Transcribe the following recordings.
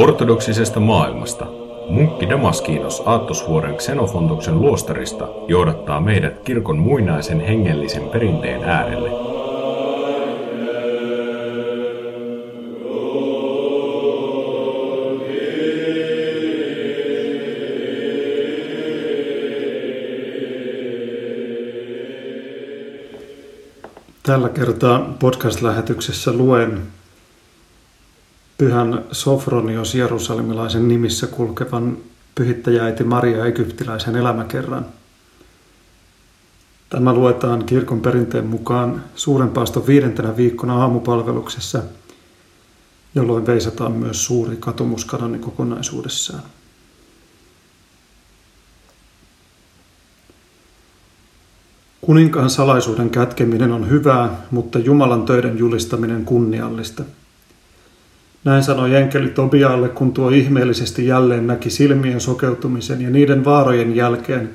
Ortodoksisesta maailmasta munkki Damaskinos aattosvuoren Xenofontoksen luostarista johdattaa meidät kirkon muinaisen hengellisen perinteen äärelle. Tällä kertaa podcast-lähetyksessä luen pyhän Sofronios Jerusalemilaisen nimissä kulkevan pyhittäjäiti Maria Egyptiläisen elämäkerran. Tämä luetaan kirkon perinteen mukaan suurenpaaston 5. viikkona aamupalveluksessa, jolloin veisataan myös suuri katumuskanoni kokonaisuudessaan. Kuninkaan salaisuuden kätkeminen on hyvää, mutta Jumalan töiden julistaminen kunniallista. Näin sanoi enkeli Tobialle, kun tuo ihmeellisesti jälleen näki silmien sokeutumisen ja niiden vaarojen jälkeen,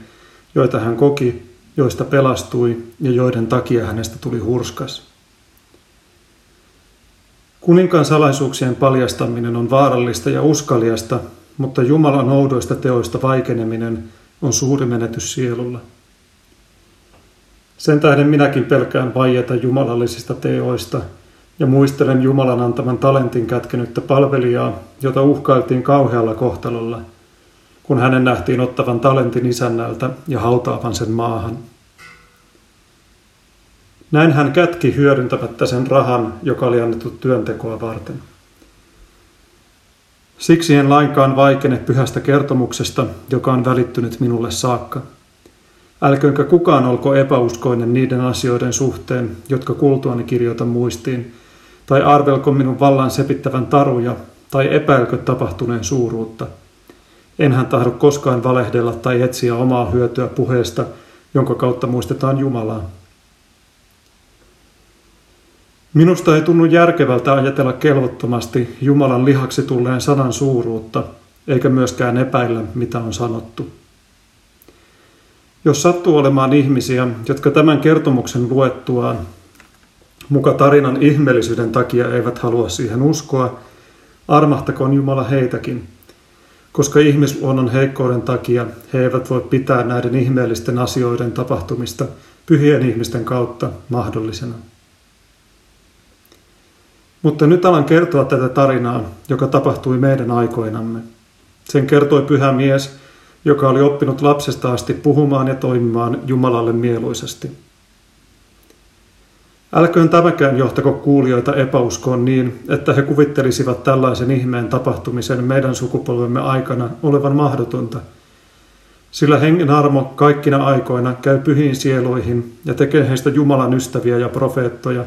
joita hän koki, joista pelastui ja joiden takia hänestä tuli hurskas. Kuninkaan salaisuuksien paljastaminen on vaarallista ja uskaliasta, mutta Jumalan oudoista teoista vaikeneminen on suuri menetys sielulla. Sen tähden minäkin pelkään vaieta jumalallisista teoista ja muistelen Jumalan antaman talentin kätkenyttä palvelijaa, jota uhkailtiin kauhealla kohtalolla, kun hänen nähtiin ottavan talentin isännältä ja hautaavan sen maahan. Näin hän kätki hyödyntämättä sen rahan, joka oli annettu työntekoa varten. Siksi en lainkaan vaikene pyhästä kertomuksesta, joka on välittynyt minulle saakka. Älköönkä kukaan olko epäuskoinen niiden asioiden suhteen, jotka kuultuani kirjoitan muistiin, tai arvelko minun vallan sepittävän taruja, tai epäilkö tapahtuneen suuruutta. Enhän tahdo koskaan valehdella tai etsiä omaa hyötyä puheesta, jonka kautta muistetaan Jumalaa. Minusta ei tunnu järkevältä ajatella kelvottomasti Jumalan lihaksi tulleen sanan suuruutta, eikä myöskään epäillä, mitä on sanottu. Jos sattuu olemaan ihmisiä, jotka tämän kertomuksen luettuaan muka tarinan ihmeellisyyden takia eivät halua siihen uskoa, armahtakoon Jumala heitäkin, koska ihmisluonnon heikkouden takia he eivät voi pitää näiden ihmeellisten asioiden tapahtumista pyhien ihmisten kautta mahdollisena. Mutta nyt alan kertoa tätä tarinaa, joka tapahtui meidän aikoinamme. Sen kertoi pyhä mies, joka oli oppinut lapsesta asti puhumaan ja toimimaan Jumalalle mieluisesti. Älköön tämäkään johtako kuulijoita epäuskoon niin, että he kuvittelisivat tällaisen ihmeen tapahtumisen meidän sukupolvemme aikana olevan mahdotonta, sillä hengen armo kaikkina aikoina käy pyhiin sieluihin ja tekee heistä Jumalan ystäviä ja profeettoja,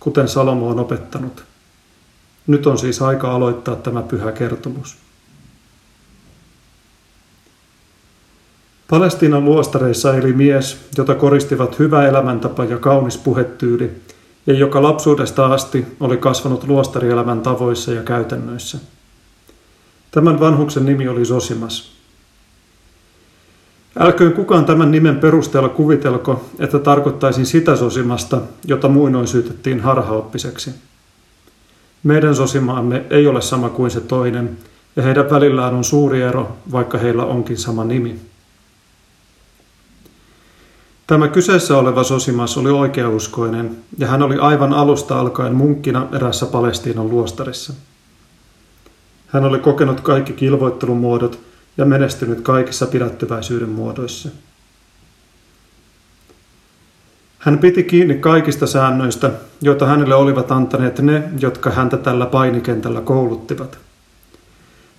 kuten Salomo on opettanut. Nyt on siis aika aloittaa tämä pyhä kertomus. Palestiinan luostareissa eli mies, jota koristivat hyvä elämäntapa ja kaunis puhetyyli, ja joka lapsuudesta asti oli kasvanut luostarielämän tavoissa ja käytännöissä. Tämän vanhuksen nimi oli Zosimas. Älköön kukaan tämän nimen perusteella kuvitelko, että tarkoittaisin sitä Zosimasta, jota muinoin syytettiin harhaoppiseksi. Meidän Zosimaamme ei ole sama kuin se toinen, ja heidän välillään on suuri ero, vaikka heillä onkin sama nimi. Tämä kyseessä oleva Zosimas oli oikeauskoinen, ja hän oli aivan alusta alkaen munkkina erässä Palestiinan luostarissa. Hän oli kokenut kaikki kilvoittelumuodot ja menestynyt kaikissa pidättyväisyyden muodoissa. Hän piti kiinni kaikista säännöistä, joita hänelle olivat antaneet ne, jotka häntä tällä painikentällä kouluttivat.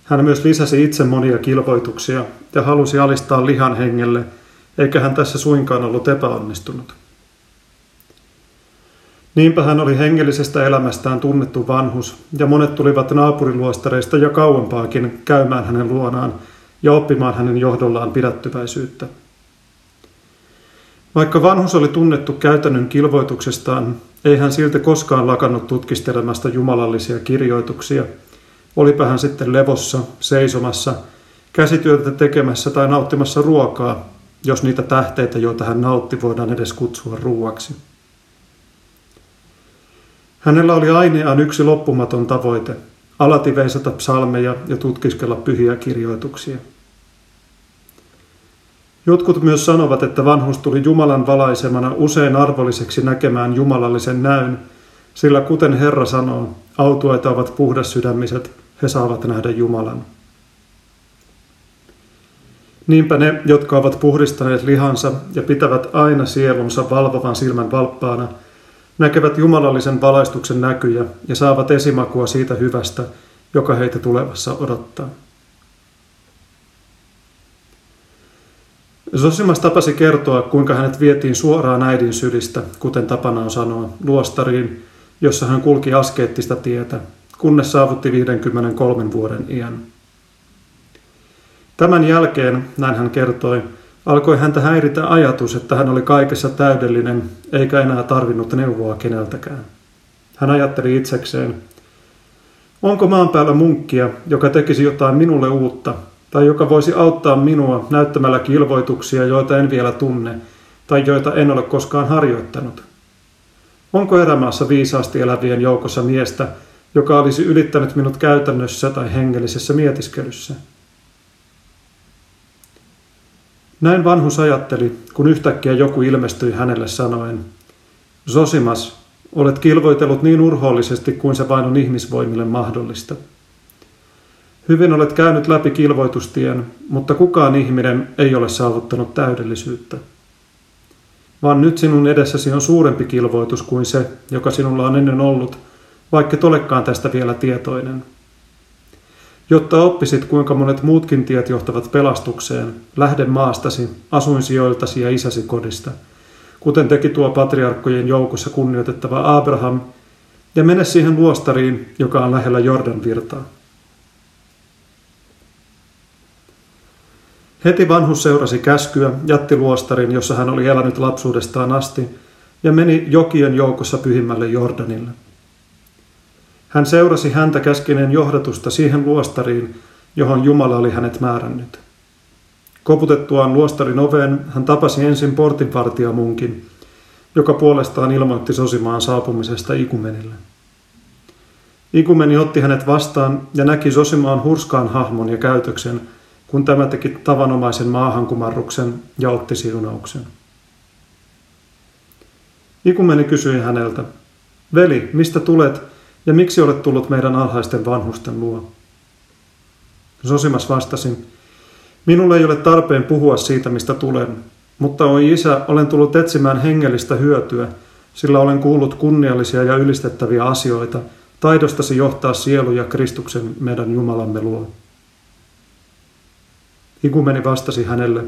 Hän myös lisäsi itse monia kilvoituksia ja halusi alistaa lihan hengelle, eikä hän tässä suinkaan ollut epäonnistunut. Niinpä hän oli hengellisestä elämästään tunnettu vanhus, ja monet tulivat naapuriluostareista ja kauempaakin käymään hänen luonaan ja oppimaan hänen johdollaan pidättyväisyyttä. Vaikka vanhus oli tunnettu käytännön kilvoituksestaan, ei hän silti koskaan lakannut tutkistelemasta jumalallisia kirjoituksia, olipä hän sitten levossa, seisomassa, käsityötä tekemässä tai nauttimassa ruokaa, jos niitä tähteitä, joita hän nautti, voidaan edes kutsua ruuaksi. Hänellä oli aineaan yksi loppumaton tavoite, alati veisata psalmeja ja tutkiskella pyhiä kirjoituksia. Jotkut myös sanovat, että vanhuus tuli Jumalan valaisemana usein arvolliseksi näkemään jumalallisen näyn, sillä kuten Herra sanoo, autuaita ovat puhdassydämiset, he saavat nähdä Jumalan. Niinpä ne, jotka ovat puhdistaneet lihansa ja pitävät aina sielunsa valvovan silmän valppaana, näkevät jumalallisen valaistuksen näkyjä ja saavat esimakua siitä hyvästä, joka heitä tulevassa odottaa. Zosimas tapasi kertoa, kuinka hänet vietiin suoraan äidin sylistä, kuten tapana on sanoa, luostariin, jossa hän kulki askeettista tietä, kunnes saavutti 53 vuoden iän. Tämän jälkeen, näin hän kertoi, alkoi häntä häiritä ajatus, että hän oli kaikessa täydellinen, eikä enää tarvinnut neuvoa keneltäkään. Hän ajatteli itsekseen, onko maan päällä munkkia, joka tekisi jotain minulle uutta, tai joka voisi auttaa minua näyttämällä kilvoituksia, joita en vielä tunne, tai joita en ole koskaan harjoittanut. Onko erämaassa viisaasti elävien joukossa miestä, joka olisi ylittänyt minut käytännössä tai hengellisessä mietiskelyssä? Näin vanhus ajatteli, kun yhtäkkiä joku ilmestyi hänelle sanoen, Zosimas, olet kilvoitellut niin urhoollisesti kuin se vain on ihmisvoimille mahdollista. Hyvin olet käynyt läpi kilvoitustien, mutta kukaan ihminen ei ole saavuttanut täydellisyyttä. Vaan nyt sinun edessäsi on suurempi kilvoitus kuin se, joka sinulla on ennen ollut, vaikka et olekaan tästä vielä tietoinen. Jotta oppisit, kuinka monet muutkin tiet johtavat pelastukseen, lähde maastasi, asuinsijoiltasi ja isäsi kodista, kuten teki tuo patriarkkojen joukossa kunnioitettava Abraham, ja mene siihen luostariin, joka on lähellä Jordan virtaa. Heti vanhus seurasi käskyä, jätti luostarin, jossa hän oli elänyt lapsuudestaan asti, ja meni jokien joukossa pyhimmälle Jordanille. Hän seurasi häntä käskeneen johdatusta siihen luostariin, johon Jumala oli hänet määrännyt. Koputettuaan luostarin oveen hän tapasi ensin portinvartijamunkin, joka puolestaan ilmoitti Zosimaan saapumisesta ikumenille. Ikumeni otti hänet vastaan ja näki Zosimaan hurskaan hahmon ja käytöksen, kun tämä teki tavanomaisen maahankumarruksen ja otti siunauksen. Ikumeni kysyi häneltä, veli, mistä tulet ja miksi olet tullut meidän alhaisten vanhusten luo? Zosimas vastasi, minulle ei ole tarpeen puhua siitä, mistä tulen, mutta oi isä, olen tullut etsimään hengellistä hyötyä, sillä olen kuullut kunniallisia ja ylistettäviä asioita, taidostasi johtaa sieluja Kristuksen meidän Jumalamme luo. Ikumeni vastasi hänelle,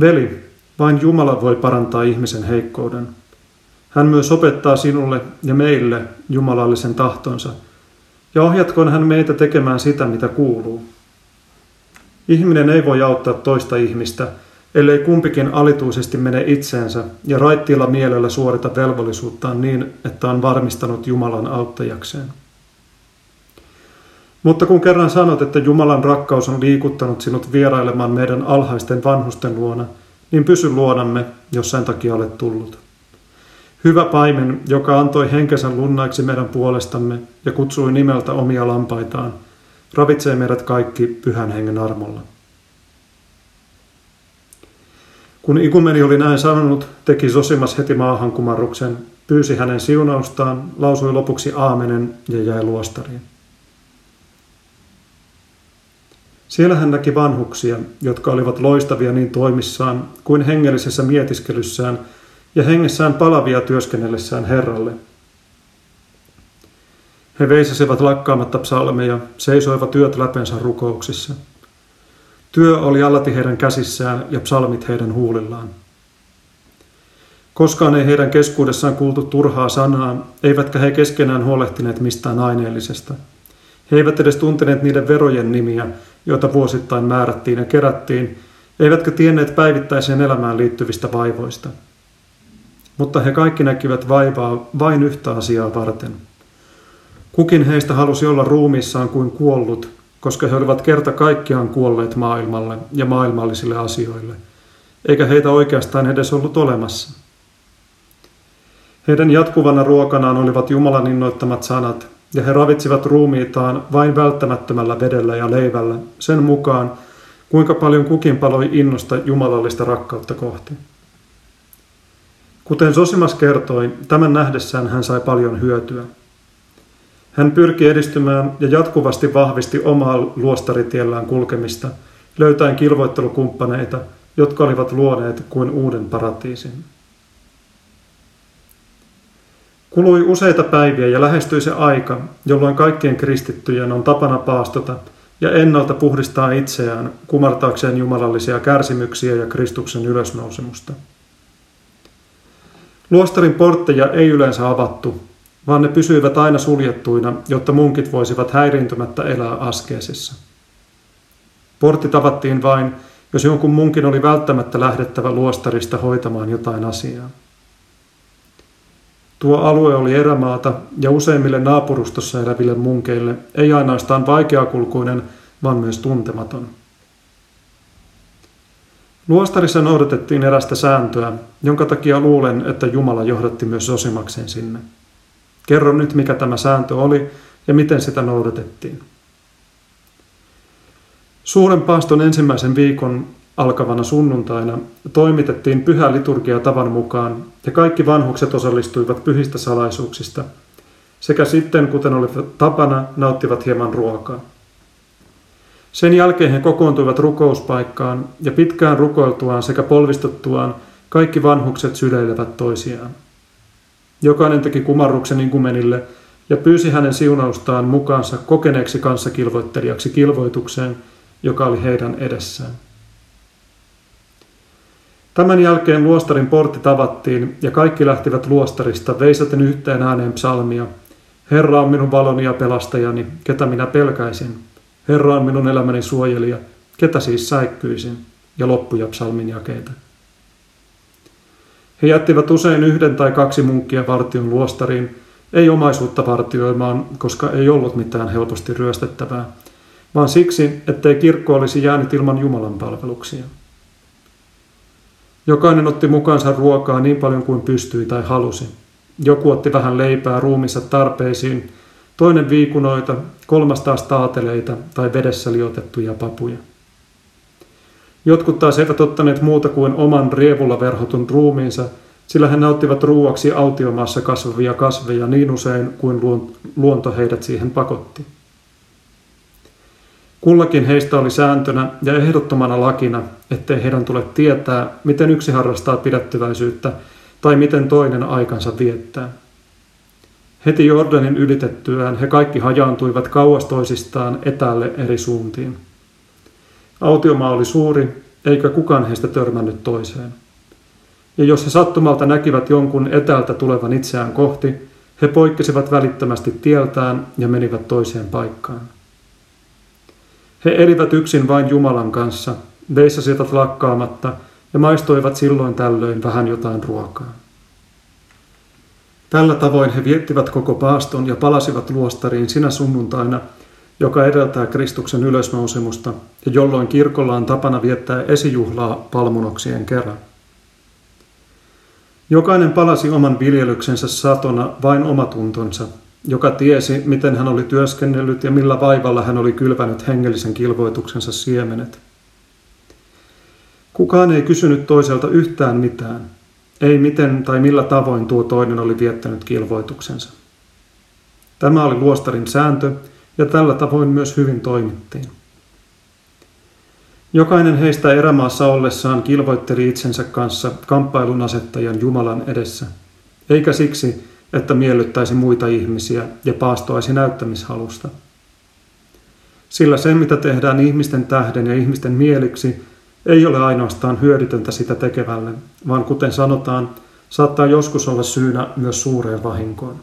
veli, vain Jumala voi parantaa ihmisen heikkouden. Hän myös opettaa sinulle ja meille jumalallisen tahtonsa, ja ohjatkoon hän meitä tekemään sitä, mitä kuuluu. Ihminen ei voi auttaa toista ihmistä, ellei kumpikin alituisesti mene itseensä ja raittiilla mielellä suorita velvollisuuttaan niin, että on varmistanut Jumalan auttajakseen. Mutta kun kerran sanot, että Jumalan rakkaus on liikuttanut sinut vierailemaan meidän alhaisten vanhusten luona, niin pysy luonamme, jos sen takia olet tullut. Hyvä paimen, joka antoi henkensä lunnaiksi meidän puolestamme ja kutsui nimeltä omia lampaitaan, ravitsee meidät kaikki pyhän hengen armolla. Kun Ikumeni oli näin sanonut, teki Zosimas heti maahankumarruksen, pyysi hänen siunaustaan, lausui lopuksi aamenen ja jäi luostariin. Siellä hän näki vanhuksia, jotka olivat loistavia niin toimissaan kuin hengellisessä mietiskelyssään ja hengessään palavia työskennellessään Herralle. He veisasivat lakkaamatta psalmeja, seisoivat työt läpensä rukouksissa. Työ oli alati heidän käsissään ja psalmit heidän huulillaan. Koskaan ei heidän keskuudessaan kuultu turhaa sanaa, eivätkä he keskenään huolehtineet mistään aineellisesta. He eivät edes tunteneet niiden verojen nimiä, joita vuosittain määrättiin ja kerättiin, eivätkä tienneet päivittäiseen elämään liittyvistä vaivoista. Mutta he kaikki näkivät vaivaa vain yhtä asiaa varten. Kukin heistä halusi olla ruumiissaan kuin kuollut, koska he olivat kerta kaikkiaan kuolleet maailmalle ja maailmallisille asioille, eikä heitä oikeastaan edes ollut olemassa. Heidän jatkuvana ruokanaan olivat Jumalan innoittamat sanat, ja he ravitsivat ruumiitaan vain välttämättömällä vedellä ja leivällä, sen mukaan, kuinka paljon kukin paloi innosta jumalallista rakkautta kohti. Kuten Zosimas kertoi, tämän nähdessään hän sai paljon hyötyä. Hän pyrki edistymään ja jatkuvasti vahvisti omaa luostaritiellään kulkemista, löytäen kilvoittelukumppaneita, jotka olivat luoneet kuin uuden paratiisin. Kului useita päiviä ja lähestyi se aika, jolloin kaikkien kristittyjen on tapana paastota ja ennalta puhdistaa itseään kumartaakseen jumalallisia kärsimyksiä ja Kristuksen ylösnousemusta. Luostarin portteja ei yleensä avattu, vaan ne pysyivät aina suljettuina, jotta munkit voisivat häiriintymättä elää askeesissa. Portit avattiin vain, jos jonkun munkin oli välttämättä lähdettävä luostarista hoitamaan jotain asiaa. Tuo alue oli erämaata ja useimmille naapurustossa eläville munkeille ei ainoastaan vaikeakulkuinen, vaan myös tuntematon. Luostarissa noudatettiin erästä sääntöä, jonka takia luulen, että Jumala johdatti myös Zosimaksen sinne. Kerron nyt, mikä tämä sääntö oli ja miten sitä noudatettiin. Suuren paaston ensimmäisen viikon alkavana sunnuntaina toimitettiin pyhä liturgia tavan mukaan ja kaikki vanhukset osallistuivat pyhistä salaisuuksista sekä sitten, kuten oli tapana, nauttivat hieman ruokaa. Sen jälkeen he kokoontuivat rukouspaikkaan ja pitkään rukoiltuaan sekä polvistuttuaan kaikki vanhukset syleilevät toisiaan. Jokainen teki kumarruksen Igumenille ja pyysi hänen siunaustaan mukaansa kokeneeksi kanssakilvoittelijaksi kilvoitukseen, joka oli heidän edessään. Tämän jälkeen luostarin portit avattiin ja kaikki lähtivät luostarista veisaten yhteen ääneen psalmia. Herra on minun valoni ja pelastajani, ketä minä pelkäisin. Herra on minun elämäni suojelija, ketä siis säikkyisin, ja loppuja psalmin jakeita. He jättivät usein 1 tai 2 munkkia vartion luostariin, ei omaisuutta vartioimaan, koska ei ollut mitään helposti ryöstettävää, vaan siksi, ettei kirkko olisi jäänyt ilman Jumalan palveluksia. Jokainen otti mukaansa ruokaa niin paljon kuin pystyi tai halusi. Joku otti vähän leipää ruumiinsa tarpeisiin, toinen viikunoita, kolmas taas taateleita tai vedessä liotettuja papuja. Jotkut taas eivät ottaneet muuta kuin oman rievulla verhotun ruumiinsa, sillä he nauttivat ruuaksi autiomaassa kasvavia kasveja niin usein kuin luonto heidät siihen pakotti. Kullakin heistä oli sääntönä ja ehdottomana lakina, ettei heidän tule tietää, miten yksi harrastaa pidättyväisyyttä tai miten toinen aikansa viettää. Heti Jordanin ylitettyään he kaikki hajaantuivat kauas toisistaan etäälle eri suuntiin. Autiomaa oli suuri, eikä kukaan heistä törmännyt toiseen. Ja jos he sattumalta näkivät jonkun etäältä tulevan itseään kohti, he poikkesivat välittömästi tieltään ja menivät toiseen paikkaan. He elivät yksin vain Jumalan kanssa, veissasivat lakkaamatta ja maistoivat silloin tällöin vähän jotain ruokaa. Tällä tavoin he viettivät koko paaston ja palasivat luostariin sinä sunnuntaina, joka edeltää Kristuksen ylösnousemusta ja jolloin kirkolla on tapana viettää esijuhlaa palmunoksien kerran. Jokainen palasi oman viljelyksensä satona vain omatuntonsa, joka tiesi, miten hän oli työskennellyt ja millä vaivalla hän oli kylvänyt hengellisen kilvoituksensa siemenet. Kukaan ei kysynyt toiselta yhtään mitään, ei miten tai millä tavoin tuo toinen oli viettänyt kilvoituksensa. Tämä oli luostarin sääntö, ja tällä tavoin myös hyvin toimittiin. Jokainen heistä erämaassa ollessaan kilvoitteli itsensä kanssa kamppailun asettajan Jumalan edessä, eikä siksi, että miellyttäisi muita ihmisiä ja paastoaisi näyttämishalusta. Sillä se, mitä tehdään ihmisten tähden ja ihmisten mieliksi, ei ole ainoastaan hyödytöntä sitä tekevälle, vaan kuten sanotaan, saattaa joskus olla syynä myös suureen vahinkoon.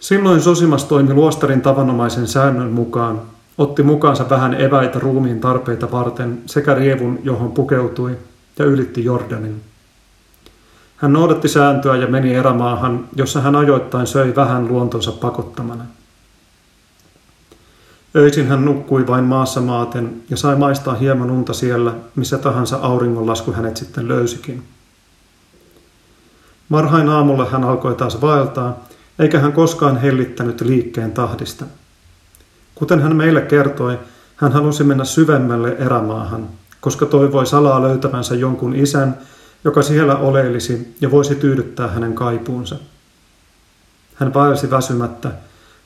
Silloin Zosimas toimi luostarin tavanomaisen säännön mukaan, otti mukaansa vähän eväitä ruumiin tarpeita varten sekä rievun, johon pukeutui, ja ylitti Jordanin. Hän noudatti sääntöä ja meni erämaahan, jossa hän ajoittain söi vähän luontonsa pakottamana. Öisin hän nukkui vain maassa maaten ja sai maistaa hieman unta siellä, missä tahansa auringonlasku hänet sitten löysikin. Varhain aamulla hän alkoi taas vaeltaa, eikä hän koskaan hellittänyt liikkeen tahdista. Kuten hän meille kertoi, hän halusi mennä syvemmälle erämaahan, koska toivoi salaa löytävänsä jonkun isän, joka siellä oleilisi ja voisi tyydyttää hänen kaipuunsa. Hän vaelsi väsymättä,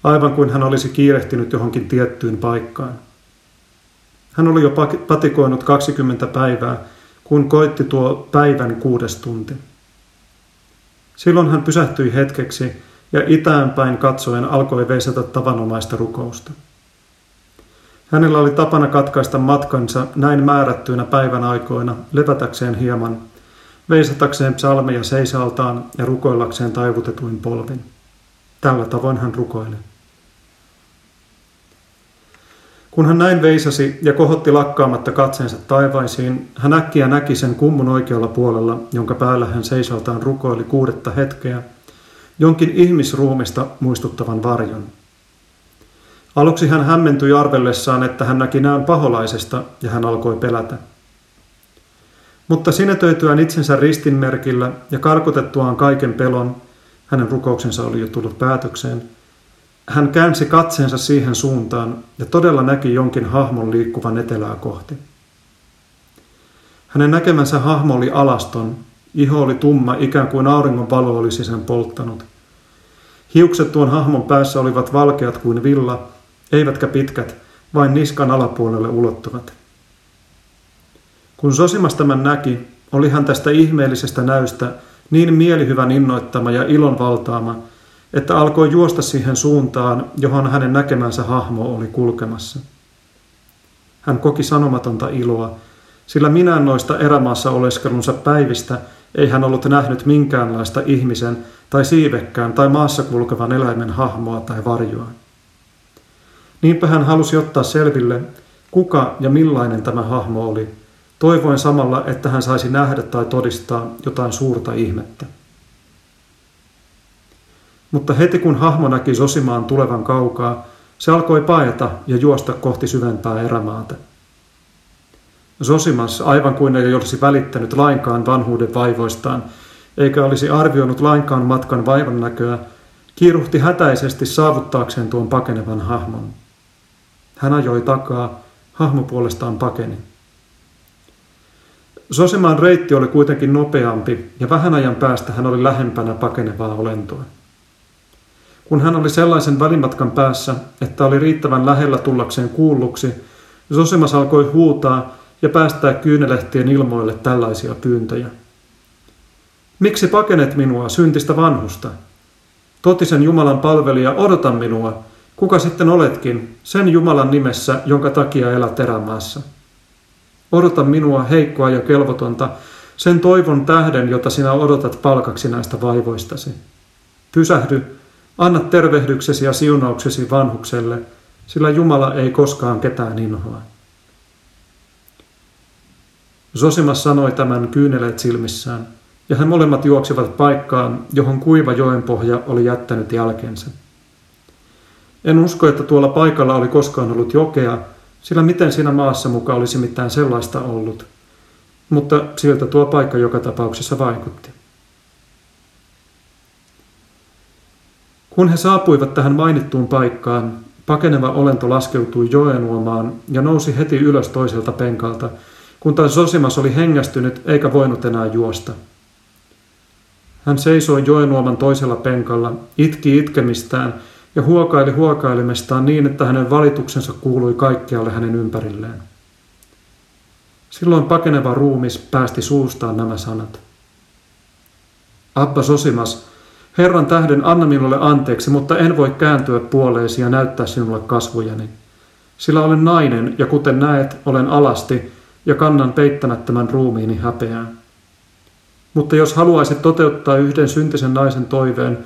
aivan kuin hän olisi kiirehtinyt johonkin tiettyyn paikkaan. Hän oli jo patikoinut 20 päivää, kun koitti tuo päivän 6. tunti. Silloin hän pysähtyi hetkeksi ja itäänpäin katsoen alkoi veisata tavanomaista rukousta. Hänellä oli tapana katkaista matkansa näin määrättyinä päivän aikoina levätäkseen hieman, veisatakseen psalmeja seisaltaan ja rukoillakseen taivutetuin polvin. Tällä tavoin hän rukoili. Kun hän näin veisasi ja kohotti lakkaamatta katseensa taivaisiin, hän äkkiä näki sen kummun oikealla puolella, jonka päällä hän seisaltaan rukoili 6. hetkeä, jonkin ihmisruumista muistuttavan varjon. Aluksi hän hämmentyi arvellessaan, että hän näki näön paholaisesta, ja hän alkoi pelätä. Mutta sinetöityään itsensä ristinmerkillä ja karkotettuaan kaiken pelon, hänen rukouksensa oli jo tullut päätökseen, hän käänsi katseensa siihen suuntaan ja todella näki jonkin hahmon liikkuvan etelää kohti. Hänen näkemänsä hahmo oli alaston, iho oli tumma, ikään kuin auringon valo olisi sen polttanut. Hiukset tuon hahmon päässä olivat valkeat kuin villa, eivätkä pitkät, vain niskan alapuolelle ulottuvat. Kun Zosimas tämän näki, oli hän tästä ihmeellisestä näystä niin mielihyvän innoittama ja ilon valtaama, että alkoi juosta siihen suuntaan, johon hänen näkemänsä hahmo oli kulkemassa. Hän koki sanomatonta iloa, sillä minään noista erämaassa oleskelunsa päivistä ei hän ollut nähnyt minkäänlaista ihmisen tai siivekkään tai maassa kulkevan eläimen hahmoa tai varjoa. Niinpä hän halusi ottaa selville, kuka ja millainen tämä hahmo oli, toivoen samalla, että hän saisi nähdä tai todistaa jotain suurta ihmettä. Mutta heti kun hahmo näki Zosimaan tulevan kaukaa, se alkoi paeta ja juosta kohti syvempää erämaata. Zosimas, aivan kuin ei olisi välittänyt lainkaan vanhuuden vaivoistaan, eikä olisi arvioinut lainkaan matkan vaivan näköä, kiiruhti hätäisesti saavuttaakseen tuon pakenevan hahmon. Hän ajoi takaa, hahmo puolestaan pakeni. Zosimaan reitti oli kuitenkin nopeampi, ja vähän ajan päästä hän oli lähempänä pakenevaa olentoa. Kun hän oli sellaisen välimatkan päässä, että oli riittävän lähellä tullakseen kuulluksi, Zosimas alkoi huutaa ja päästää kyynelehtien ilmoille tällaisia pyyntöjä. Miksi pakenet minua, syntistä vanhusta? Totisen Jumalan palvelija, odota minua, kuka sitten oletkin, sen Jumalan nimessä, jonka takia elät erämaassa. Odota minua, heikkoa ja kelvotonta, sen toivon tähden, jota sinä odotat palkaksi näistä vaivoistasi. Pysähdy, anna tervehdyksesi ja siunauksesi vanhukselle, sillä Jumala ei koskaan ketään inhoa. Zosimas sanoi tämän kyyneleet silmissään, ja he molemmat juoksivat paikkaan, johon kuiva joenpohja oli jättänyt jälkensä. En usko, että tuolla paikalla oli koskaan ollut jokea, sillä miten siinä maassa muka olisi mitään sellaista ollut, mutta siltä tuo paikka joka tapauksessa vaikutti. Kun he saapuivat tähän mainittuun paikkaan, pakeneva olento laskeutui joenuomaan ja nousi heti ylös toiselta penkalta, kun taas Zosimas oli hengästynyt eikä voinut enää juosta. Hän seisoi joenuoman toisella penkalla, itki itkemistään ja huokaili huokailemestaan niin, että hänen valituksensa kuului kaikkialle hänen ympärilleen. Silloin pakeneva ruumis päästi suustaan nämä sanat. Abba Zosimas, Herran tähden anna minulle anteeksi, mutta en voi kääntyä puoleesi ja näyttää sinulle kasvojani. Sillä olen nainen ja kuten näet, olen alasti ja kannan peittämättömän ruumiini häpeää. Mutta jos haluaisit toteuttaa yhden syntisen naisen toiveen,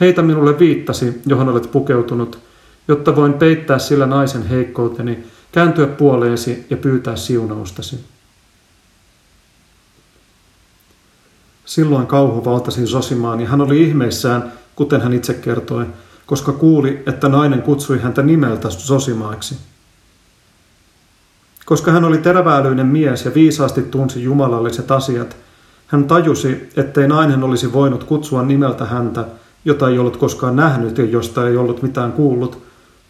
heitä minulle viittasi, johon olet pukeutunut, jotta voin peittää sillä naisen heikkouteni, kääntyä puoleesi ja pyytää siunaustasi. Silloin kauhu valtasi Zosimaan ja hän oli ihmeissään, kuten hän itse kertoi, koska kuuli, että nainen kutsui häntä nimeltä Zosimaiksi. Koska hän oli teräväälyinen mies ja viisaasti tunsi jumalalliset asiat, Hän tajusi, ettei nainen olisi voinut kutsua nimeltä häntä, jota ei ollut koskaan nähnyt ja josta ei ollut mitään kuullut,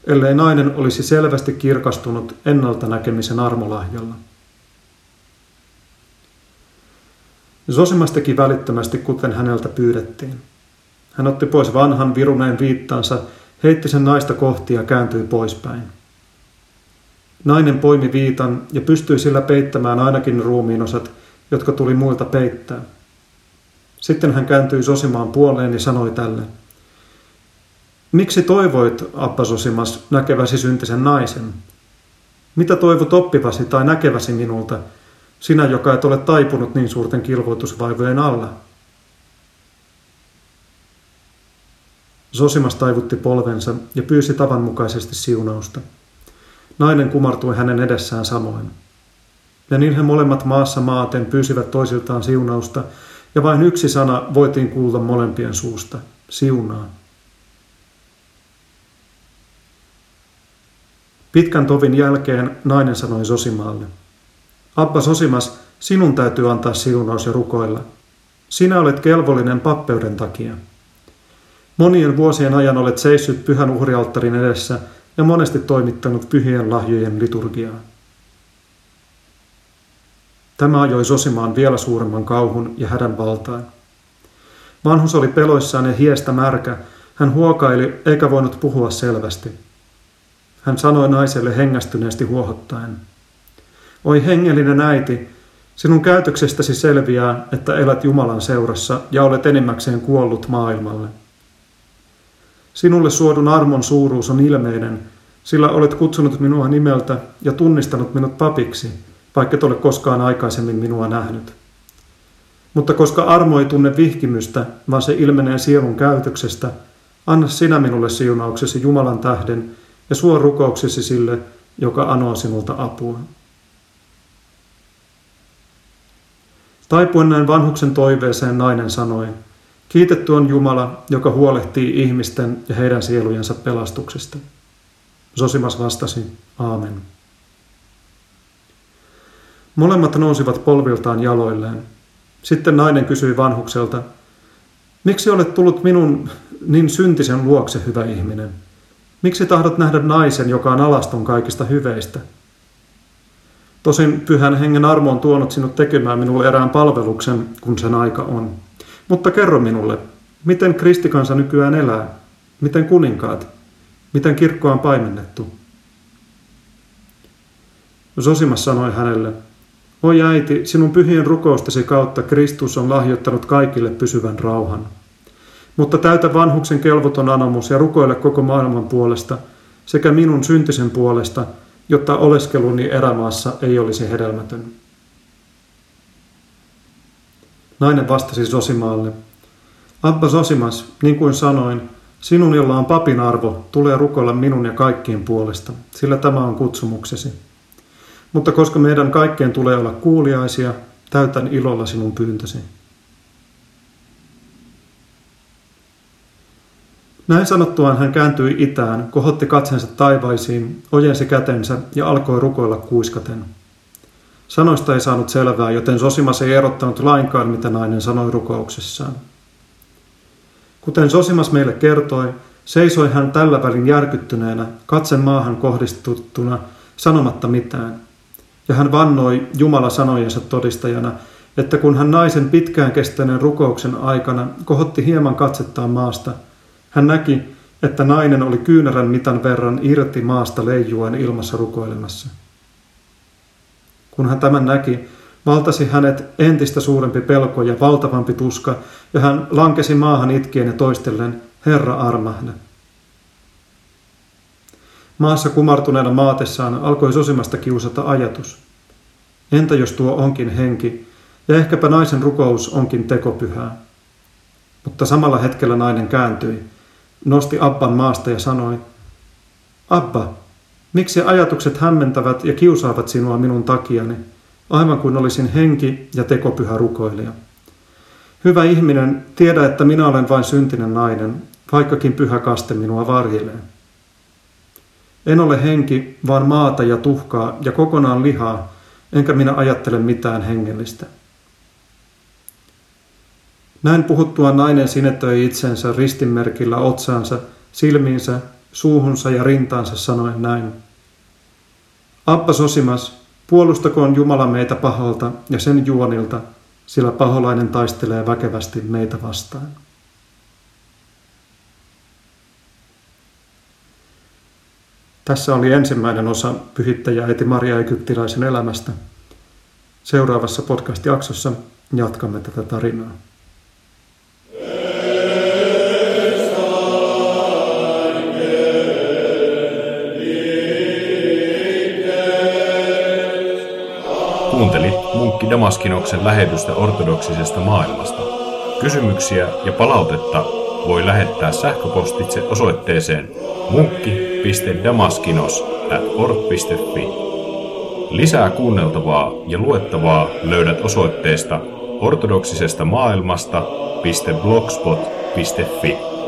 ellei nainen olisi selvästi kirkastunut ennalta näkemisen armolahjalla. Zosimas teki välittömästi, kuten häneltä pyydettiin. Hän otti pois vanhan viruneen viittansa, heitti sen naista kohti ja kääntyi poispäin. Nainen poimi viitan ja pystyi sillä peittämään ainakin ruumiinosat, jotka tuli muilta peittää. Sitten hän kääntyi Zosimaan puoleen ja sanoi tälle: "Miksi toivoit, Abba Zosimas, näkeväsi syntisen naisen? Mitä toivot oppivasi tai näkeväsi minulta, sinä, joka et ole taipunut niin suurten kilvoitusvaivojen alla?" Zosimas taivutti polvensa ja pyysi tavanmukaisesti siunausta. Nainen kumartui hänen edessään samoin. Ja niin he molemmat maassa maaten pyysivät toisiltaan siunausta, ja vain yksi sana voitiin kuulla molempien suusta: siunaa. Pitkän tovin jälkeen nainen sanoi Zosimaalle: "Abba Zosimas, sinun täytyy antaa siunaus ja rukoilla. Sinä olet kelvollinen pappeuden takia. Monien vuosien ajan olet seissyt pyhän uhrialttarin edessä ja monesti toimittanut pyhien lahjojen liturgiaa." Tämä ajoi Zosimaan vielä suuremman kauhun ja hädän valtaan. Vanhus oli peloissaan ja hiestä märkä. Hän huokaili eikä voinut puhua selvästi. Hän sanoi naiselle hengästyneesti huohottaen: "Oi hengellinen äiti, sinun käytöksestäsi selviää, että elät Jumalan seurassa ja olet enimmäkseen kuollut maailmalle. Sinulle suodun armon suuruus on ilmeinen, sillä olet kutsunut minua nimeltä ja tunnistanut minut papiksi, vaikka et ole koskaan aikaisemmin minua nähnyt. Mutta koska armo ei tunne vihkimystä, vaan se ilmenee sielun käytöksestä, anna sinä minulle siunauksesi Jumalan tähden ja suo rukouksesi sille, joka anoo sinulta apua." Taipuen näin vanhuksen toiveeseen, nainen sanoi: "Kiitetty on Jumala, joka huolehtii ihmisten ja heidän sielujensa pelastuksesta." Zosimas vastasi: "Aamen." Molemmat nousivat polviltaan jaloilleen. Sitten nainen kysyi vanhukselta: "Miksi olet tullut minun niin syntisen luokse, hyvä ihminen? Miksi tahdot nähdä naisen, joka on alaston kaikista hyveistä? Tosin pyhän hengen armo on tuonut sinut tekemään minulle erään palveluksen, kun sen aika on. Mutta kerro minulle, miten kristikansa nykyään elää? Miten kuninkaat? Miten kirkkoa on paimennettu?" Zosimas sanoi hänelle: "Oi äiti, sinun pyhien rukoustasi kautta Kristus on lahjoittanut kaikille pysyvän rauhan. Mutta täytä vanhuksen kelvoton anomus ja rukoile koko maailman puolesta sekä minun syntisen puolesta, jotta oleskeluni erämaassa ei olisi hedelmätön." Nainen vastasi Zosimaalle: "Abba Zosimas, niin kuin sanoin, sinun, jolla on papin arvo, tulee rukoilla minun ja kaikkien puolesta, sillä tämä on kutsumuksesi. Mutta koska meidän kaikkien tulee olla kuuliaisia, täytän ilolla sinun pyyntösi." Näin sanottuaan hän kääntyi itään, kohotti katseensa taivaisiin, ojensi kätensä ja alkoi rukoilla kuiskaten. Sanoista ei saanut selvää, joten Zosimas ei erottanut lainkaan, mitä nainen sanoi rukouksessaan. Kuten Zosimas meille kertoi, seisoi hän tällä välin järkyttyneenä, katse maahan kohdistuttuna, sanomatta mitään. Ja hän vannoi Jumala sanojensa todistajana, että kun hän naisen pitkään kestäneen rukouksen aikana kohotti hieman katsettaan maasta, hän näki, että nainen oli kyynärän mitan verran irti maasta leijuen ilmassa rukoilemassa. Kun hän tämän näki, valtasi hänet entistä suurempi pelko ja valtavampi tuska, ja hän lankesi maahan itkien ja toistellen: "Herra, armahda." Maassa kumartuneena maatessaan alkoi Zosimasta kiusata ajatus: entä jos tuo onkin henki, ja ehkäpä naisen rukous onkin tekopyhää? Mutta samalla hetkellä nainen kääntyi, nosti Abban maasta ja sanoi: "Abba, miksi ajatukset hämmentävät ja kiusaavat sinua minun takiani, aivan kuin olisin henki ja tekopyhä rukoilija? Hyvä ihminen, tiedä, että minä olen vain syntinen nainen, vaikkakin pyhä kaste minua varjelee. En ole henki, vaan maata ja tuhkaa ja kokonaan lihaa, enkä minä ajattele mitään hengellistä. Näin puhuttua nainen sinetöi itsensä ristinmerkillä otsaansa, silmiinsä, suuhunsa ja rintaansa sanoen näin. Abba Zosimas, puolustakoon Jumala meitä pahalta ja sen juonilta, sillä paholainen taistelee väkevästi meitä vastaan. Tässä oli ensimmäinen osa pyhittäjääiti Maria Egyptiläisen elämästä. Seuraavassa podcast-jaksossa jatkamme tätä tarinaa. Kuuntelit Munkki Damaskinoksen lähetystä ortodoksisesta maailmasta. Kysymyksiä ja palautetta voi lähettää sähköpostitse osoitteeseen munkki.damaskinos@org.fi. Lisää kuunneltavaa ja luettavaa löydät osoitteesta ortodoksisesta maailmasta.blogspot.fi.